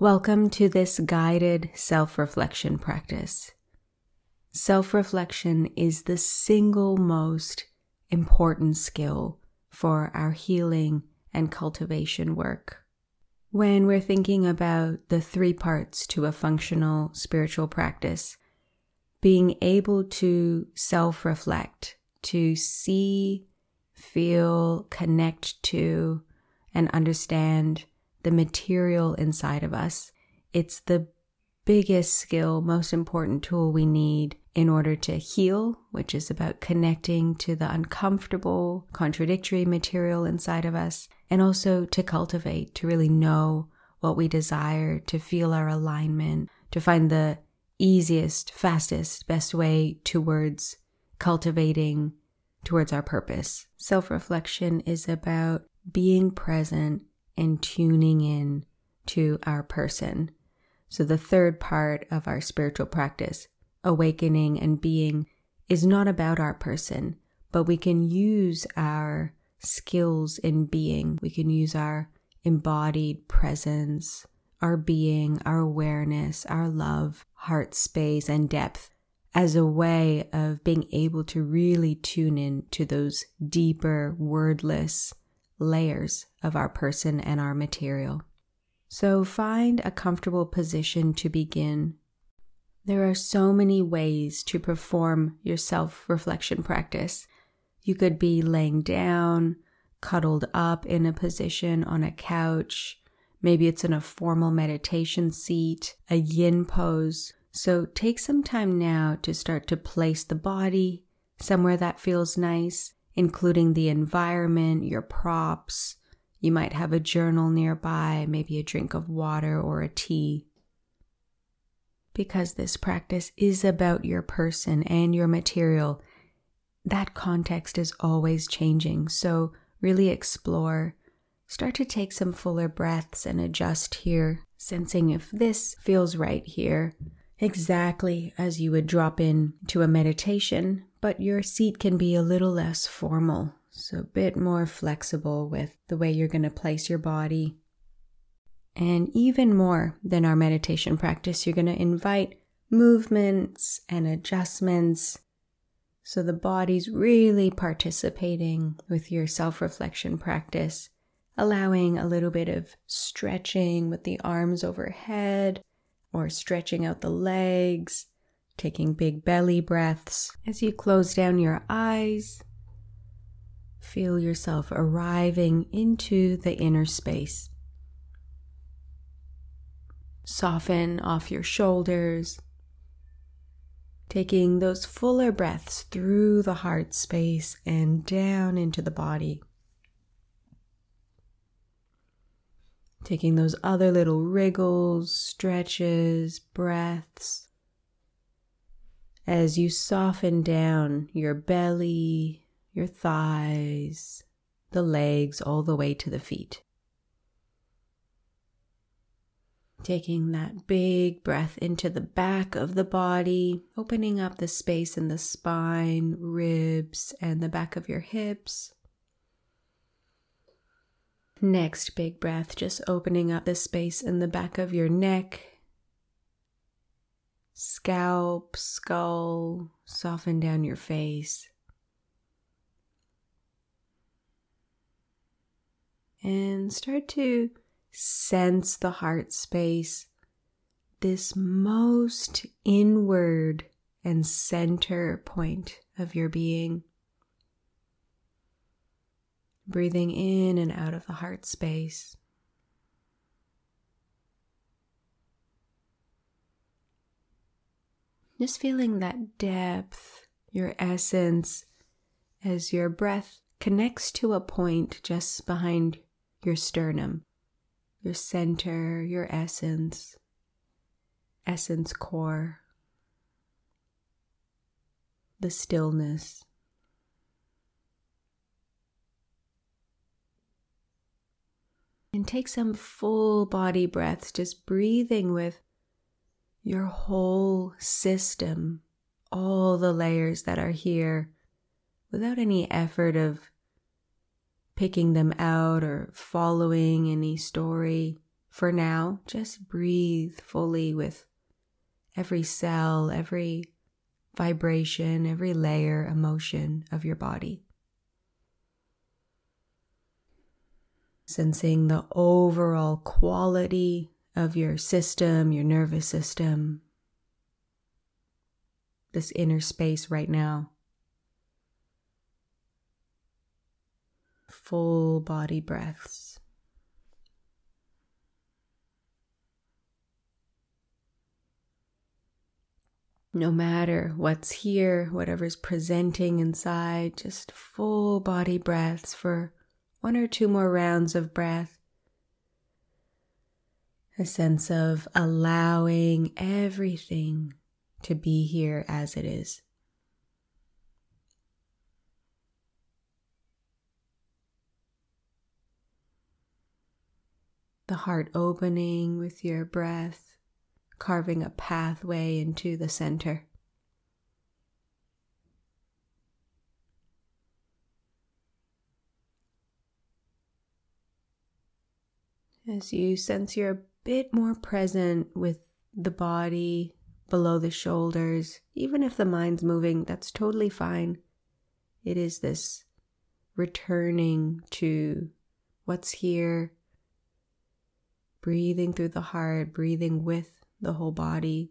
Welcome to this guided self-reflection practice. Self-reflection is the single most important skill for our healing and cultivation work. When we're thinking about the three parts to a functional spiritual practice, being able to self-reflect, to see, feel, connect to, and understand the material inside of us. It's the biggest skill, most important tool we need in order to heal, which is about connecting to the uncomfortable, contradictory material inside of us, and also to cultivate, to really know what we desire, to feel our alignment, to find the easiest, fastest, best way towards cultivating, towards our purpose. Self-reflection is about being present and tuning in to our person. So the third part of our spiritual practice, awakening and being, is not about our person, but we can use our skills in being. We can use our embodied presence, our being, our awareness, our love, heart space, and depth as a way of being able to really tune in to those deeper, wordless layers of our person and our material. So find a comfortable position to begin. There are so many ways to perform your self-reflection practice. You could be laying down, cuddled up in a position on a couch. Maybe it's in a formal meditation seat, a yin pose. So take some time now to start to place the body somewhere that feels nice, including the environment, your props. You might have a journal nearby, maybe a drink of water or a tea. Because this practice is about your person and your material, that context is always changing. So really explore. Start to take some fuller breaths and adjust here, sensing if this feels right here, exactly as you would drop in to a meditation. But your seat can be a little less formal, so a bit more flexible with the way you're going to place your body. And even more than our meditation practice, you're going to invite movements and adjustments, so the body's really participating with your self-reflection practice, allowing a little bit of stretching with the arms overhead or stretching out the legs. Taking big belly breaths as you close down your eyes. Feel yourself arriving into the inner space. Soften off your shoulders. Taking those fuller breaths through the heart space and down into the body. Taking those other little wriggles, stretches, breaths. As you soften down your belly, your thighs, the legs, all the way to the feet. Taking that big breath into the back of the body, opening up the space in the spine, ribs, and the back of your hips. Next big breath, just opening up the space in the back of your neck. Scalp, skull, soften down your face. And start to sense the heart space, this most inward and center point of your being. Breathing in and out of the heart space. Just feeling that depth, your essence, as your breath connects to a point just behind your sternum, your center, your essence, essence core, the stillness. And take some full body breaths, just breathing with your whole system, all the layers that are here, without any effort of picking them out or following any story. For now, just breathe fully with every cell, every vibration, every layer, emotion of your body. Sensing the overall quality of your system, your nervous system, this inner space right now. Full body breaths. No matter what's here, whatever's presenting inside, just full body breaths for 1 or 2 more rounds of breath. A sense of allowing everything to be here as it is. The heart opening with your breath, carving a pathway into the center. As you sense you're a bit more present with the body below the shoulders, even if the mind's moving, that's totally fine. It is this returning to what's here. Breathing through the heart, breathing with the whole body.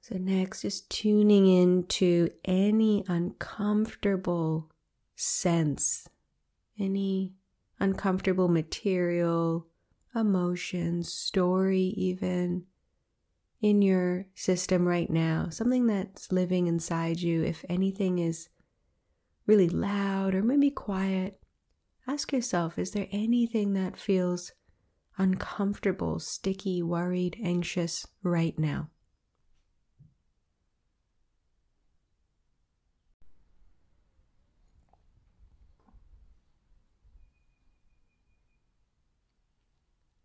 So next, just tuning into any uncomfortable sense, any uncomfortable material, emotion, story even in your system right now, something that's living inside you. If anything is really loud or maybe quiet, ask yourself, is there anything that feels uncomfortable, sticky, worried, anxious right now?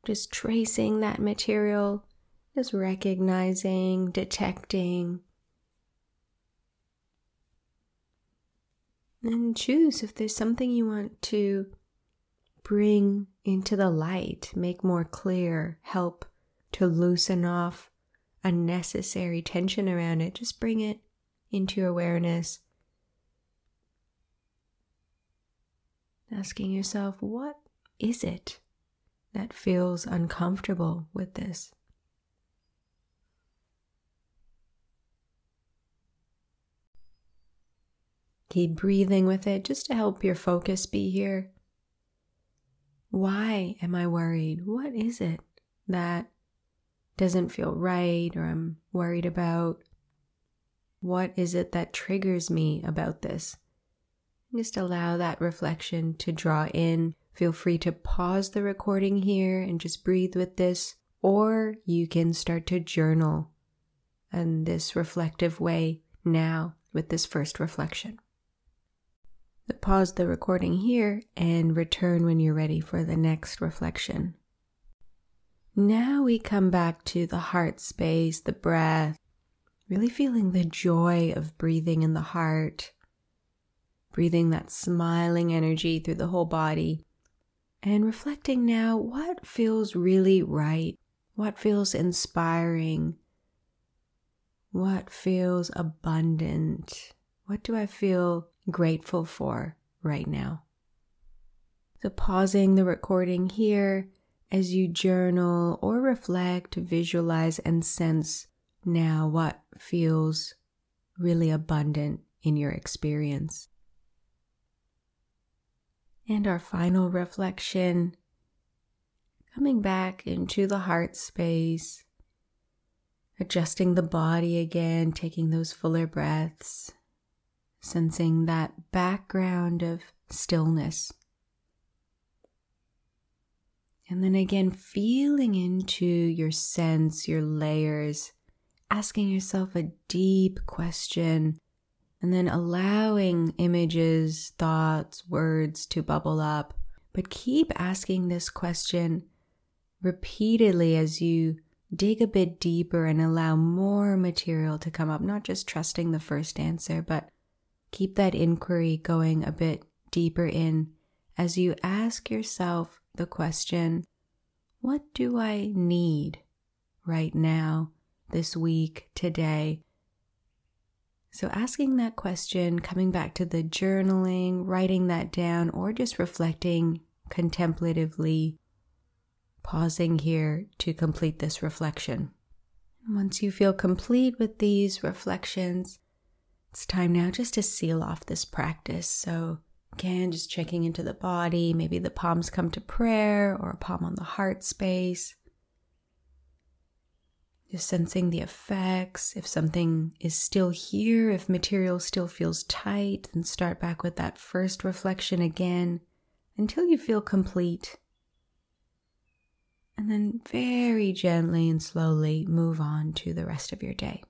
Just tracing that material, just recognizing, detecting, and choose if there's something you want to bring into the light, make more clear, help to loosen off unnecessary tension around it. Just bring it into your awareness. Asking yourself, what is it that feels uncomfortable with this? Keep breathing with it just to help your focus be here. Why am I worried? What is it that doesn't feel right or I'm worried about? What is it that triggers me about this? Just allow that reflection to draw in. Feel free to pause the recording here and just breathe with this, or you can start to journal in this reflective way now with this first reflection. Pause the recording here and return when you're ready for the next reflection. Now we come back to the heart space, the breath, really feeling the joy of breathing in the heart, breathing that smiling energy through the whole body, and reflecting now what feels really right, what feels inspiring, what feels abundant, what do I feel grateful for right now. So pausing the recording here as you journal or reflect, visualize and sense now what feels really abundant in your experience. And our final reflection, coming back into the heart space, adjusting the body again, taking those fuller breaths. Sensing that background of stillness. And then again, feeling into your sense, your layers, asking yourself a deep question, and then allowing images, thoughts, words to bubble up. But keep asking this question repeatedly as you dig a bit deeper and allow more material to come up, not just trusting the first answer, but keep that inquiry going a bit deeper in, as you ask yourself the question, what do I need right now, this week, today? So asking that question, coming back to the journaling, writing that down, or just reflecting contemplatively, pausing here to complete this reflection. Once you feel complete with these reflections, it's time now just to seal off this practice. So again, just checking into the body, maybe the palms come to prayer or a palm on the heart space. Just sensing the effects. If something is still here, if material still feels tight, then start back with that first reflection again until you feel complete. And then very gently and slowly move on to the rest of your day.